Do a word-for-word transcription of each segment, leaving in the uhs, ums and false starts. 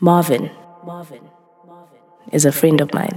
Marvin is a friend of mine.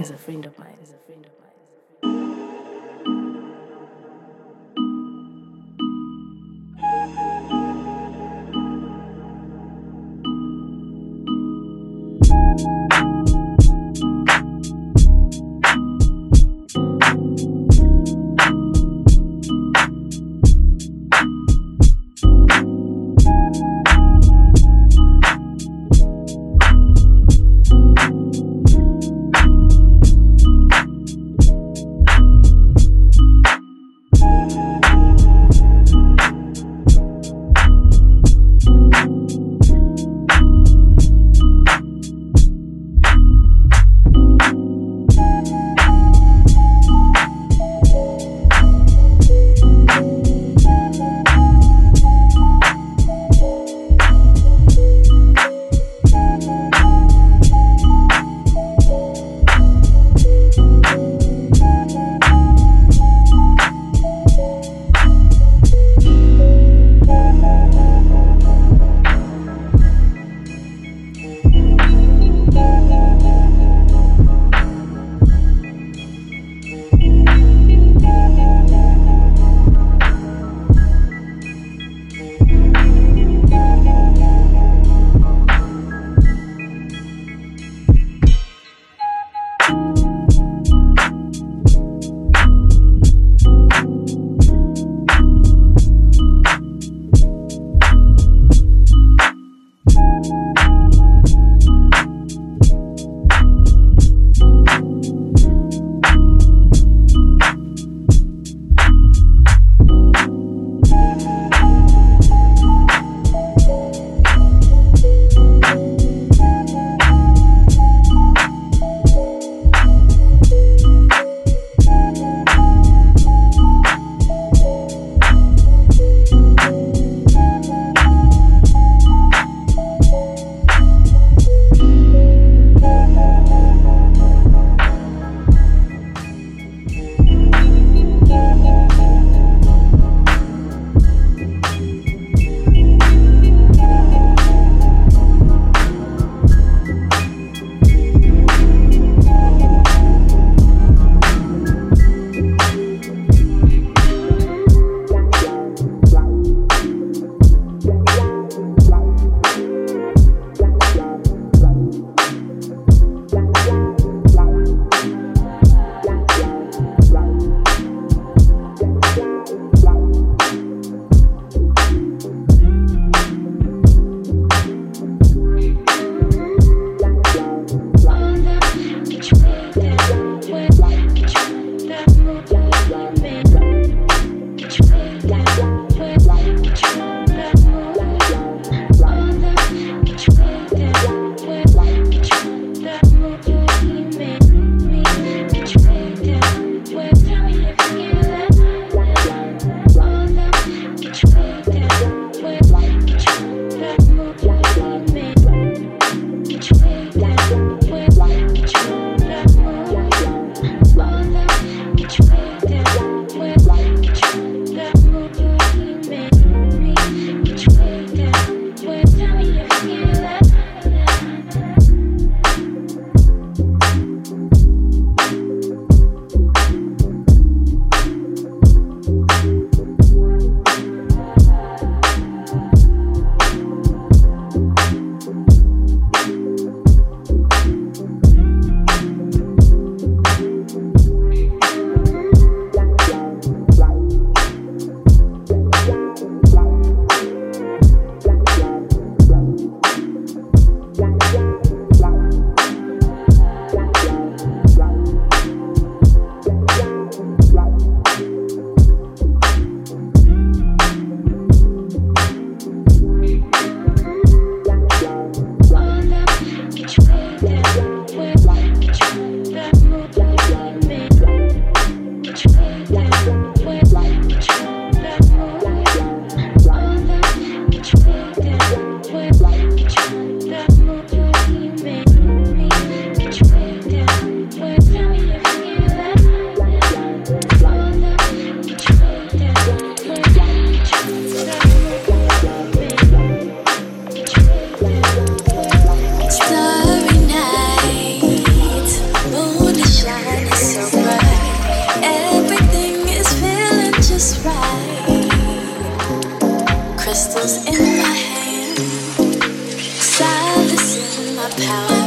power.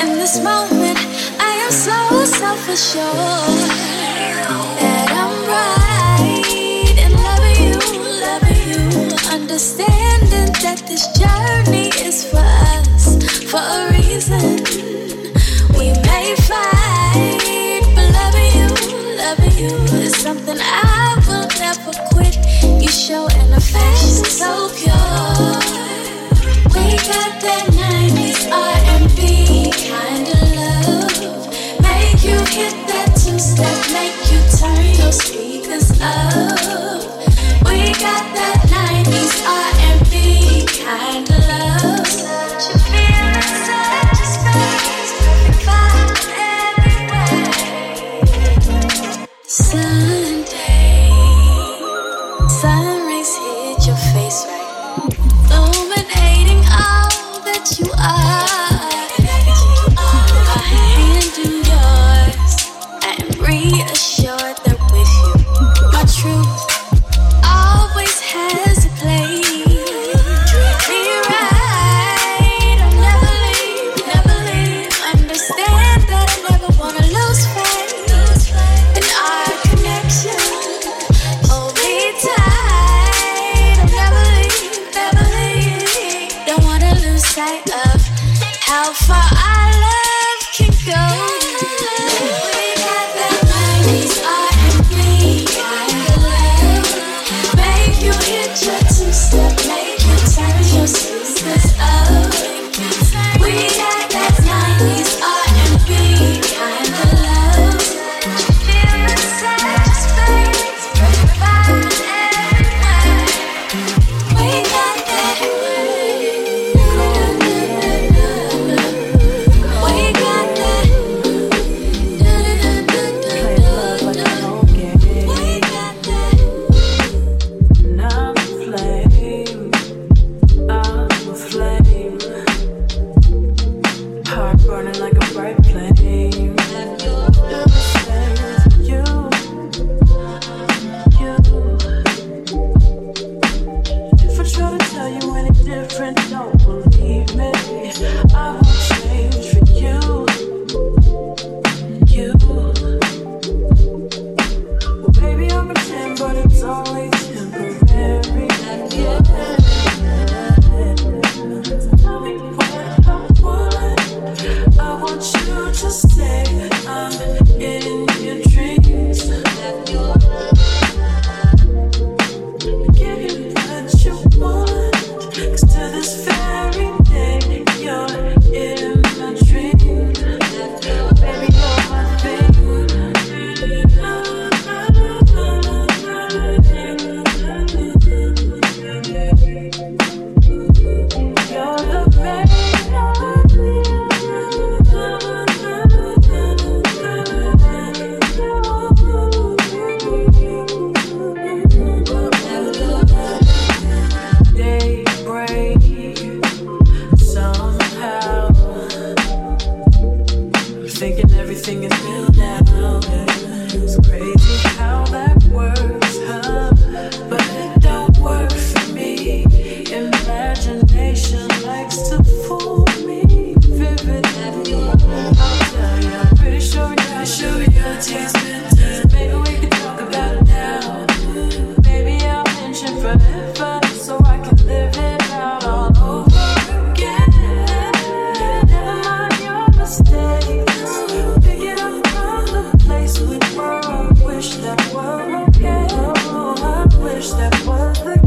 In this moment, I am so self-assured that I'm right in loving you, loving you. Understanding that this journey is for us, for a reason. We may fight, but loving you, loving you is something I will never quit. You show an affection so pure. We got that nineties R and B kind of love. Make you hit that two-step, make you turn your speakers up. We got that nineties R and B kind of love. Such a feeling, such a space, perfect vibe everywhere. Sunday, sun rays hit your face right now, illuminating all that you are. My hand in yours, I am reassured that with you, my truth always has a place. Treat me right, I'll never leave, never leave. Understand that I never wanna lose faith in our connection. Hold me tight, I'll never leave, never leave. Don't wanna lose sight of how far our love can go. We got that nineties R and B kind of love. Make you hit your two-step, make you turn your sisters up. We got that nineties R and B kind of love. Such a feeling, such a space, perfect vibe everywhere. We got that. We got that. We got that.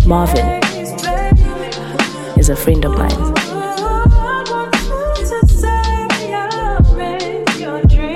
Marvin is a friend of mine. You're the baby.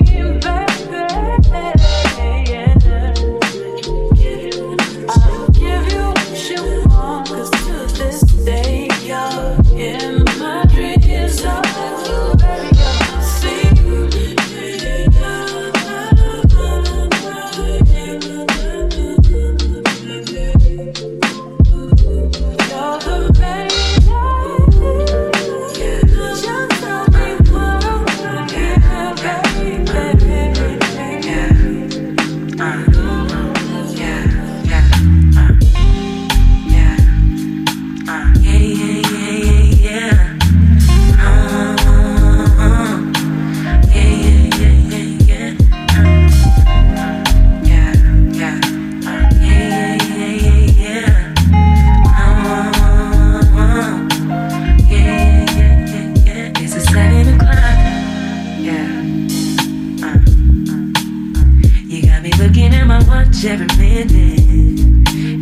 change every minute,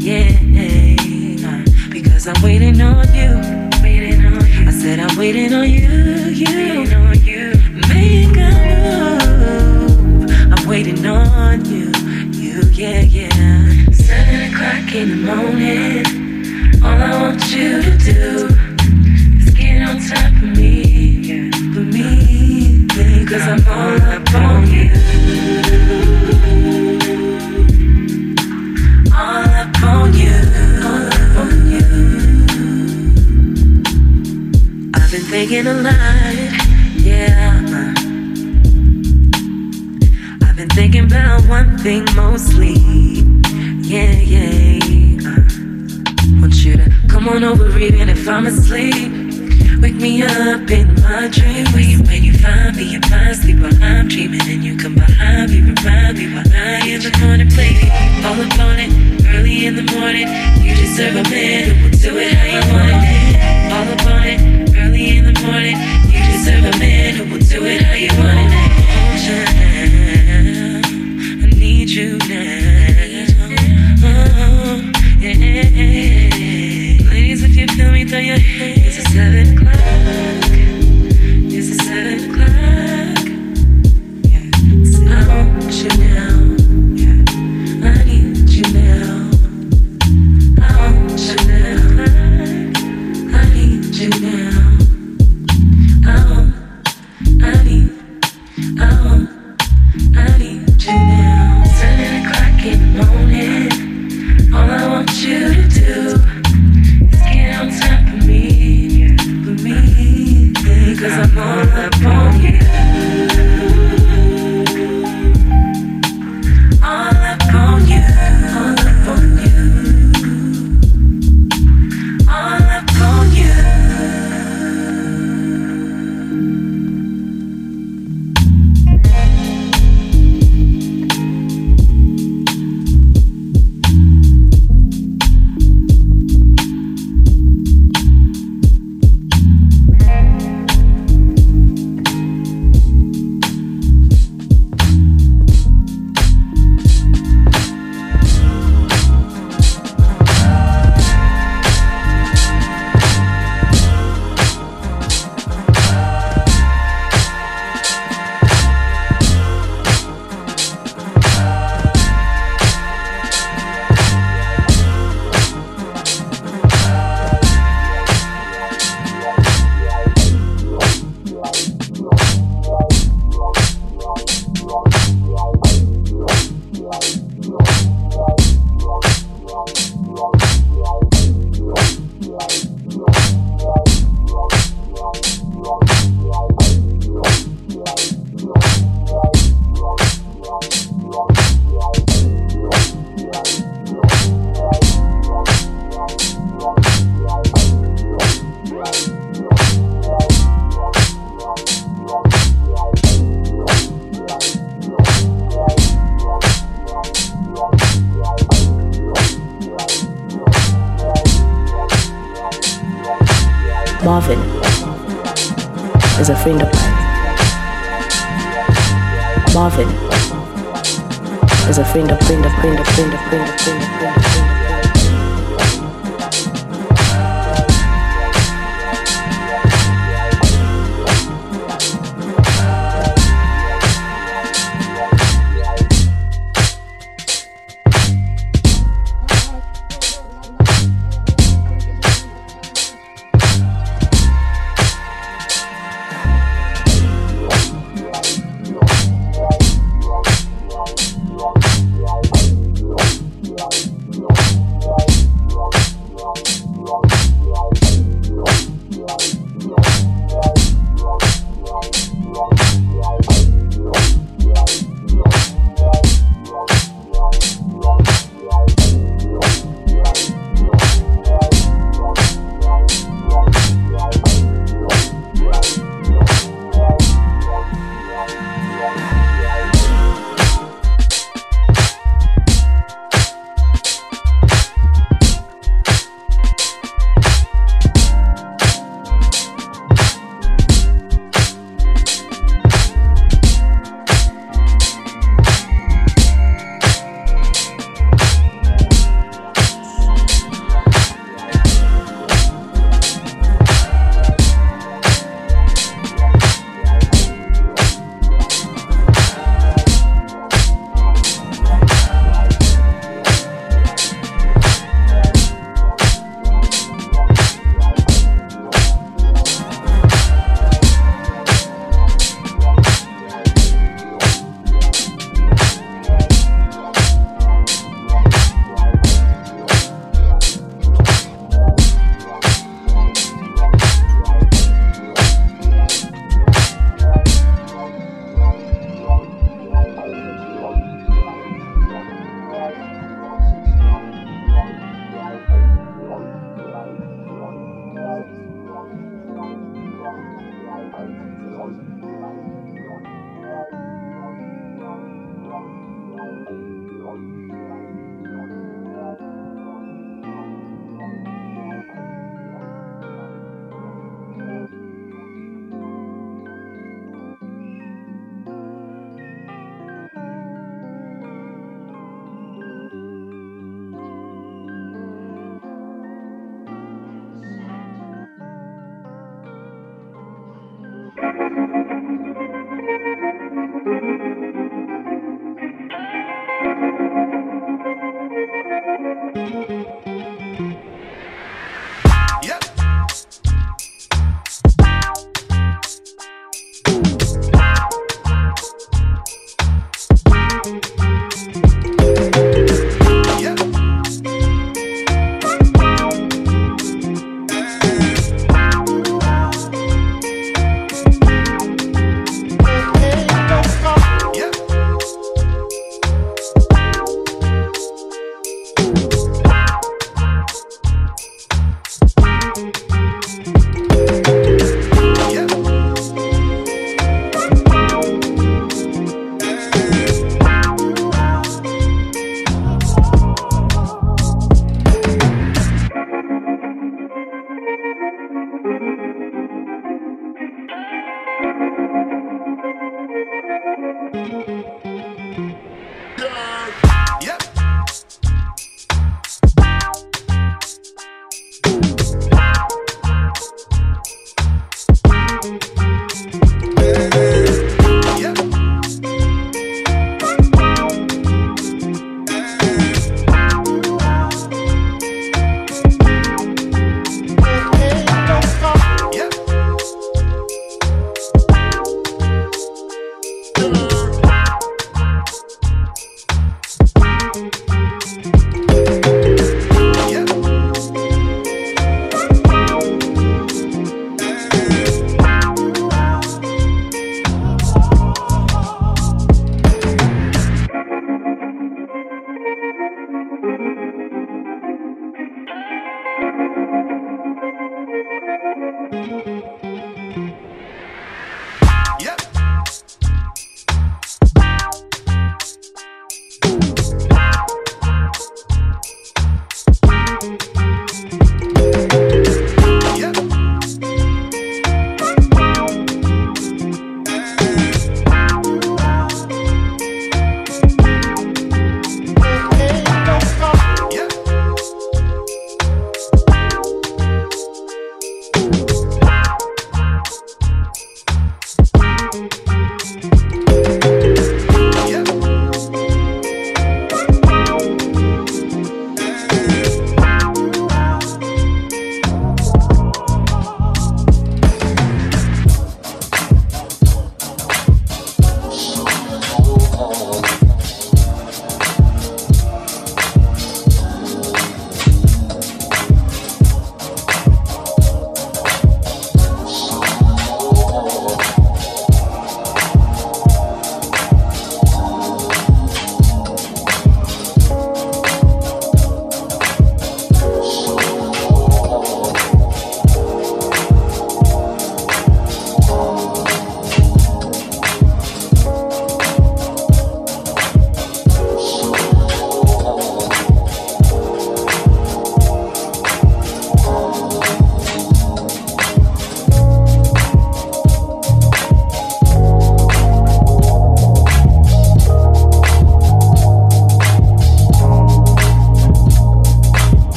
yeah. Because I'm waiting on you. I said I'm waiting on you, you. Make a move. I'm waiting on you, you, yeah, yeah. Seven o'clock in the morning. All I want you to do is get on top of me, for me, yeah. 'Cause I'm all up on you. Thinking a lot, yeah. I've been thinking about one thing mostly, yeah, yeah. uh, Want you to come on over even if I'm asleep. Wake me up in my dreams. When you, when you find me in my sleep while I'm dreaming, and you come behind me, remind me while I am the morning baby. All up on it, early in the morning. You deserve a man who will do it how you want it. All up on it, early in the morning. You deserve a man who will do it how you want it. Oh, I need you now. Oh, yeah, yeah. Ladies, if you feel me, throw your hands. It's a seven o'clock. It's a seven o'clock. Yeah. So I want you now. Yeah. I need you now. I want you now. I need you now. Marvin is a friend of mine. Marvin is a friend of friend of friend of friend of friend of friend of friend of friend.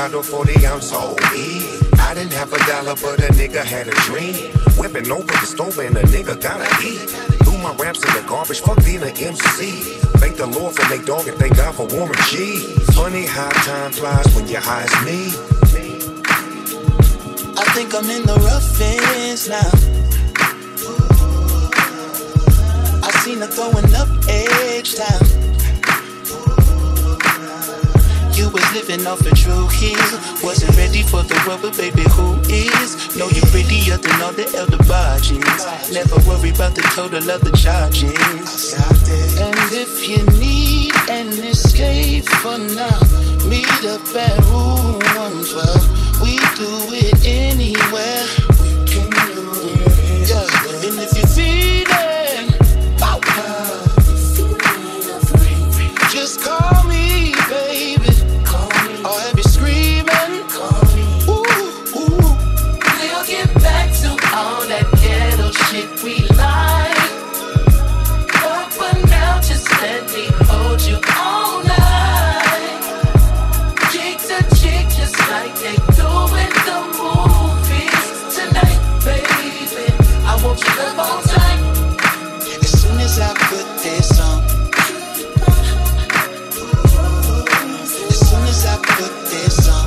bottle for the ounce, oh yeah. I didn't have a dollar, but a nigga had a dream. Whipping over the stove and a nigga gotta eat. Threw my raps in the garbage, fuck being an M C. Thank the Lord for Nate Dogg and thank God for Warren G. Funny how time flies when you're high as me. I think I'm in the roughest now. I seen her throwing up edge time. You was living off a true heat. Wasn't ready for the rubber, baby, who is? Know you prettier than all the elder bargains. Never worry about the total of the charges. And if you need an escape for now, meet up at room one twelve. We do it anywhere. We can do it. Yeah, and if you feel it, bow. Just call me, baby. We lied, but for now just let me hold you all night. Cheek to cheek, just like they do in the movies. Tonight, baby, I want you to all night. As soon as I put this on, as soon as I put this on,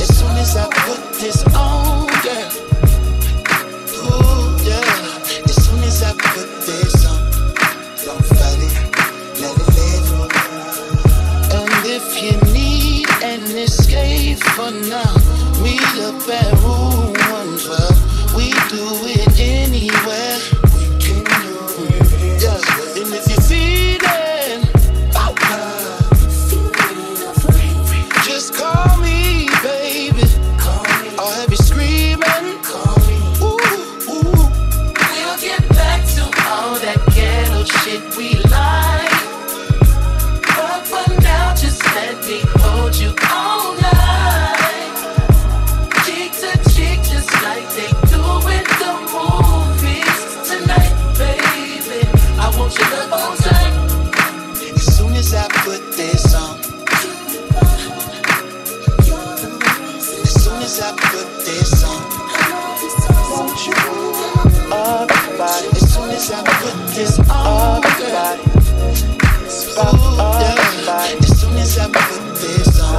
as soon as I put this on. For now, meet up at room one twelve. We do it anywhere. We can do it. Yeah, and if you feel it, bow. Just call me, baby. Call me. I'll have you screaming. Call me. Ooh, ooh. We'll get back to all that ghetto shit we like. But for now, just let me hold you all night. As soon as I put this on, as soon as I put this on, won't you move up body? As soon as I put this on, up body, up body. As soon as I put this on,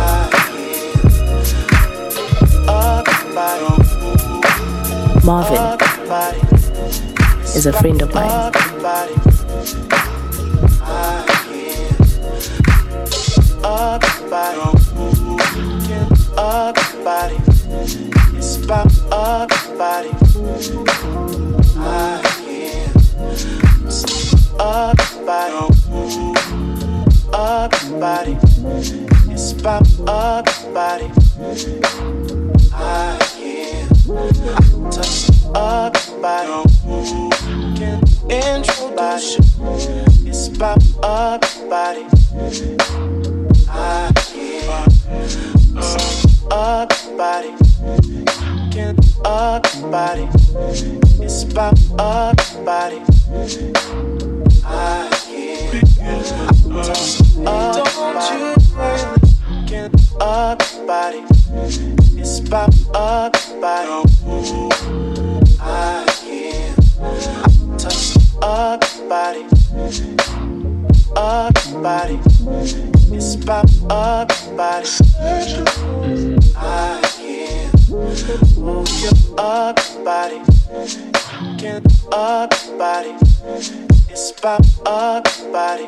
up body. Marvin is a friend of mine. Up body, up body, spot up body, up body, up body, spot up body, touch up body, introduction, spot up body. I can't up body, can't up body, it's pop up body. I can't up body, can't up body, it's pop up body. I can't touch up body, up body. It's pop up body. I can't move your up body. Get up body. It's pop up body.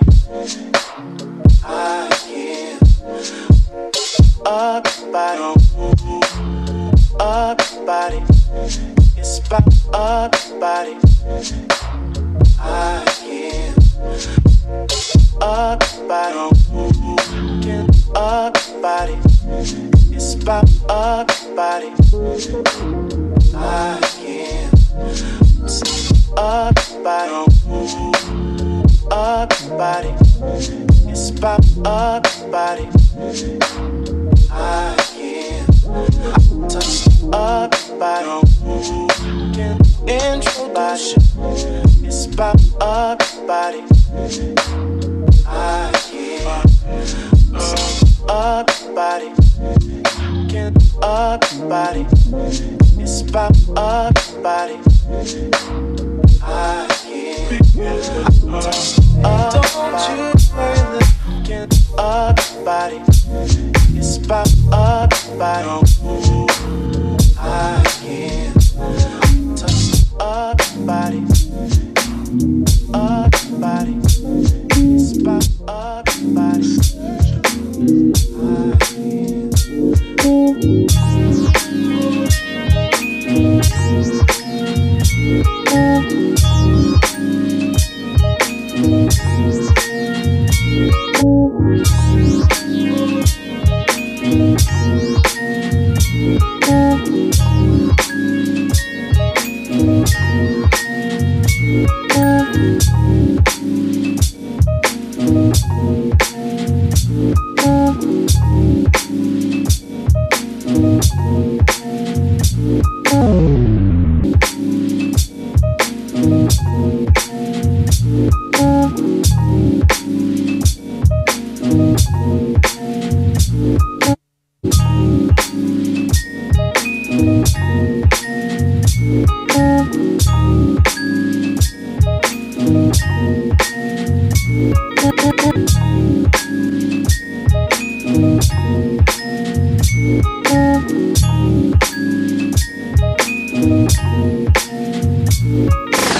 I can't up body. Up body. It's pop up body. I can't up body. Up body, it's pop up body. I can't up body, up body, it's pop up body. I can't touch up body, can't introduction, it's pop up body. I can't. body. It's about our body. I don't you worry, look at our body. It's about our body. I can't touch our body. Our body. It's about our body. Ooh.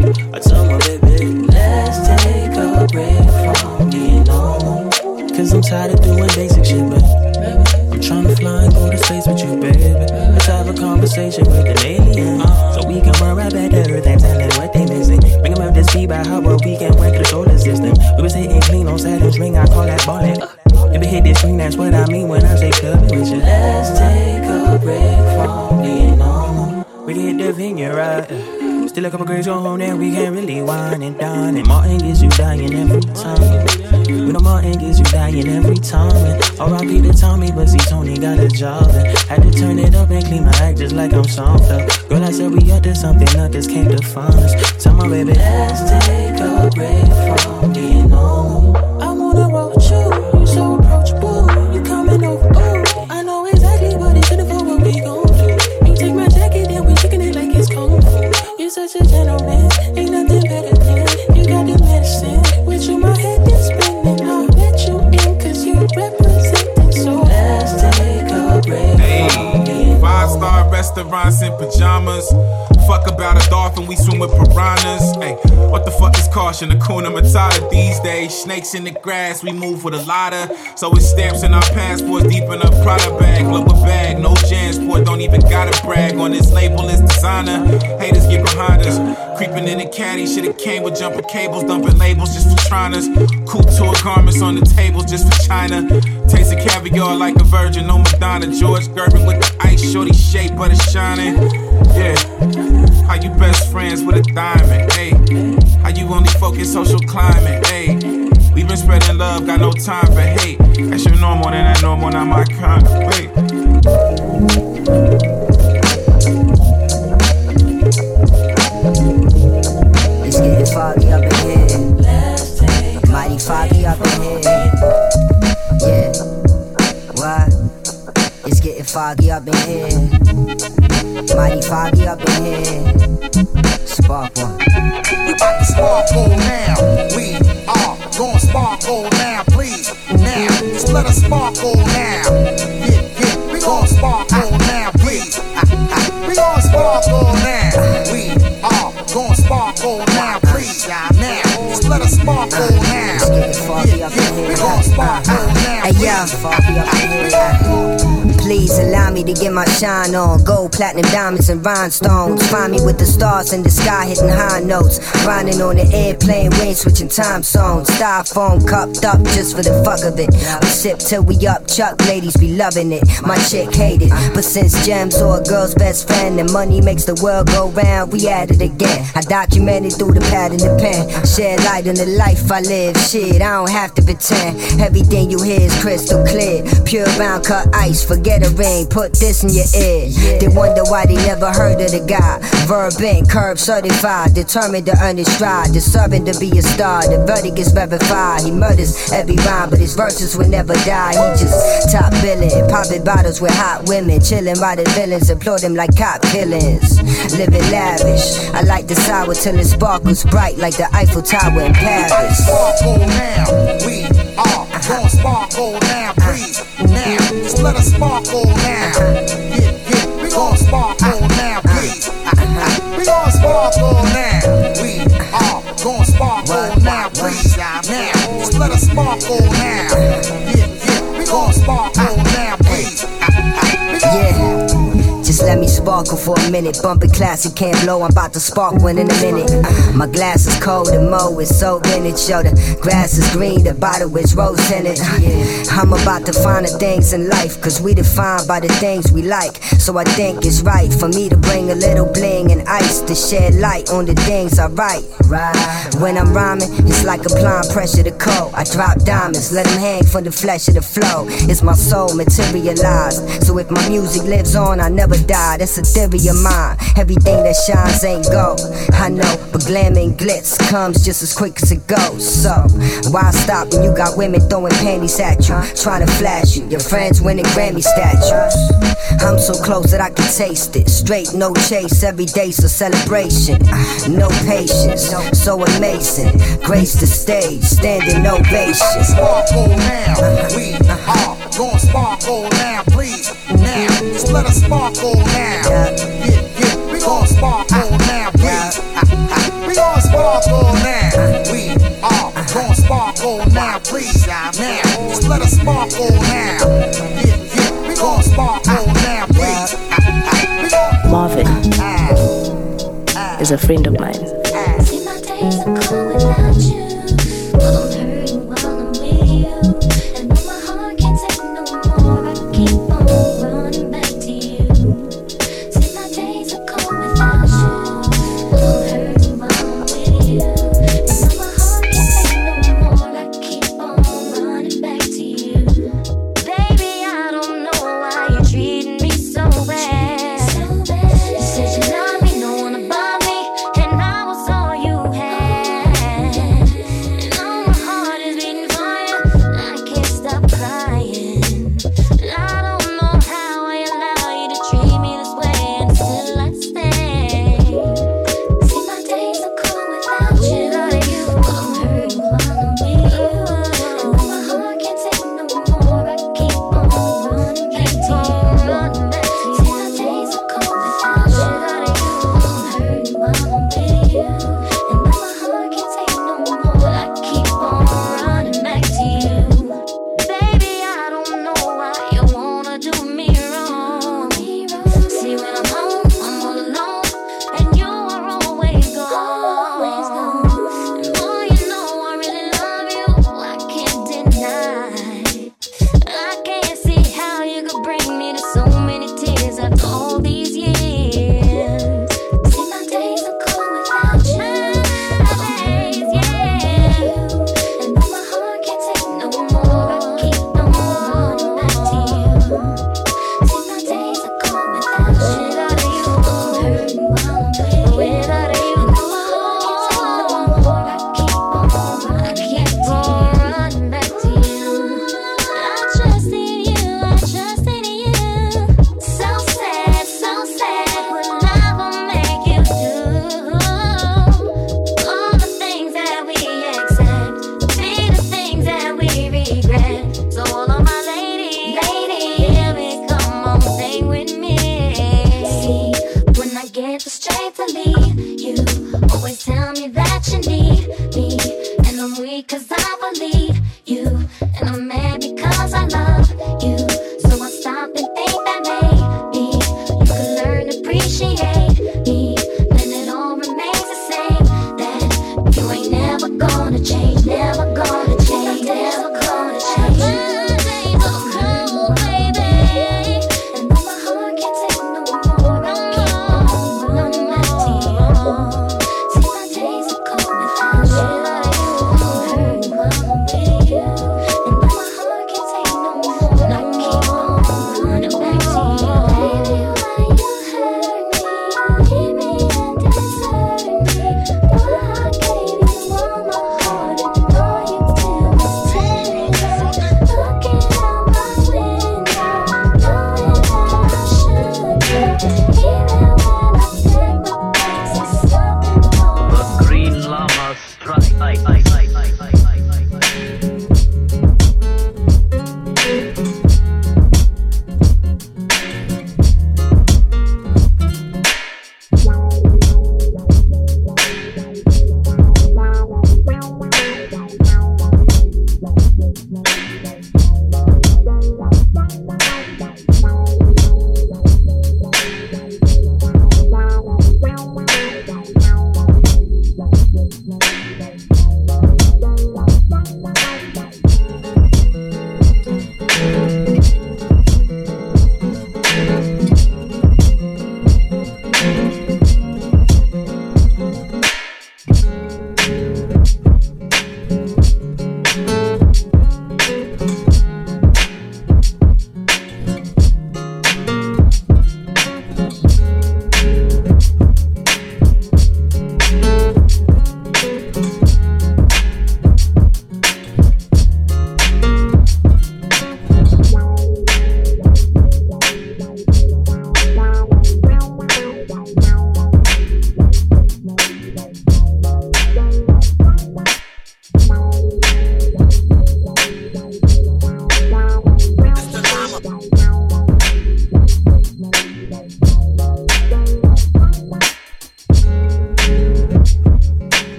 Yeah, I tell my baby, let's take a break from being normal, cause I'm tired of doing basic shit, but I'm tryna fly and go to space with you, baby. Let's have a conversation with an alien, so we can worry better than telling what they missing. Bring them up to speed by how we can work the solar system. We was hitting clean on Saturn's ring, I call that ballin'. If it hit this ring, that's what I mean when I say clubbing with you. Let's take a break from being normal. We hit the vineyard, right? Still a couple girls go home and we can't really wine and dine. And Martin gets you dying every time. We know Martin gets you dying every time. R I P to Tommy, but see Tony got a job. And had to turn it up and clean my act just like I'm soft up. Girl, I said we up to something, others came to find us. Tell my baby, let's take a break from being normal. I wanna roll with you, you're so approachable. You coming over, oh, I know exactly what it's in for, what we gon' do. You take my jacket and we kicking it like it's kung fu. You're such a gentleman, ain't nothing better than you got the medicine. With you, my head is spinning. I'll let you in, cause you representing. So let's take a break. Hey, five star restaurants in pajamas. Fuck about a dolphin, we swim with piranhas. Hey, what the fuck is caution? Hakuna Matata these days. Snakes in the grass, we move with a lotta. So it's stamps in our passports, deep in a Prada bag. Look a bag, no Jansport, don't even gotta brag on this label, it's designer. Haters get behind us. Creeping in a caddy, shit it came with jumping cables, dumping labels just for triners. Couture garments on the tables just for China. Tasting caviar like a virgin, no Madonna. George Gervin with the ice, shorty shape, but it's shining. Yeah. How you best friends with a diamond, hey? How you only focus social climate, hey? We been spreading love, got no time for hate. That's your normal, then that normal, not my kind of way. It's getting foggy up in here. Mighty foggy up in here. Yeah, why? It's getting foggy up in here. Mighty foggy up in here. Spark one. We about to sparkle now. We are gonna sparkle now, please. Now, just let us sparkle now. Yeah, yeah, we gonna sparkle now, please. We gonna sparkle now. We are gonna sparkle now, please. Now, just let us sparkle now. Yeah, yeah, we gonna sparkle now. Hey, yo. Please allow me to get my shine on. Gold, platinum, diamonds, and rhinestones. Find me with the stars in the sky, hitting high notes. Grinding on the airplane wings, switching time zones. Styrofoam cupped up just for the fuck of it. We sip till we up, chuck, ladies be loving it. My chick hate it, but since gems are a girl's best friend and money makes the world go round, we at it again. I documented through the pad and the pen. Shed light on the life I live, shit, I don't have to pretend. Everything you hear is crystal clear. Pure round cut ice, forget a ring, put this in your ear. Yeah. They wonder why they never heard of the guy. Verbin, curb certified, determined to earn his stride, deserving to be a star. The verdict is verified. He murders every rhyme, but his verses will never die. He just top billing, popping bottles with hot women, chilling by the villains, implore them like cop killings. Living lavish, I like the sour till it sparkles bright like the Eiffel Tower in Paris. Sparkle now, we are gonna sparkle now, please. Now, just let us sparkle. Sparkle now, yeah, yeah, we gon' sparkle now, please. We gon' sparkle now, we are gon' sparkle now, please. Now, just let us sparkle now, yeah, yeah, we gon' sparkle now, please. Yeah. Just let me sparkle for a minute. Bumpin' classic, can't blow, I'm about to spark one in a minute. uh, My glass is cold, the mo is so vintage. Yo, the grass is green, the bottle is rose tinted. I'm about to find the things in life, cause we defined by the things we like. So I think it's right for me to bring a little bling and ice to shed light on the things I write. When I'm rhyming, it's like applying pressure to cold. I drop diamonds, let them hang from the flesh of the flow. It's my soul materialized, so if my music lives on, I never die, that's a theory of mine. Everything that shines ain't gold, I know, but glam and glitz comes just as quick as it goes. So why stop when you got women throwing panties at you, trying to flash you, your friends winning Grammy statues? I'm so close that I can taste it, straight no chase, every day's a celebration. No patience, so amazing, grace the stage, standing ovation. Sparkle now, we are gonna sparkle now, please. Now, just let us sparkle now. Yeah, yeah, we gon' sparkle now, please. We gon' please. Now, just let us spark on now. Yeah, yeah, we gon' spark on now, please. Marvin is a friend of mine. See, my days are cold without you. I'm hurting while I'm with you. And when my heart can't take no more, I keep on running back to you. See, my days are cold without you. I'm hurting while I'm with you. And when my heart can't take no more, I keep on running back to you. Baby, I don't know why you're treating me so bad. See, my days are cold without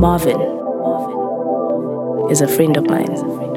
Marvin is a friend of mine.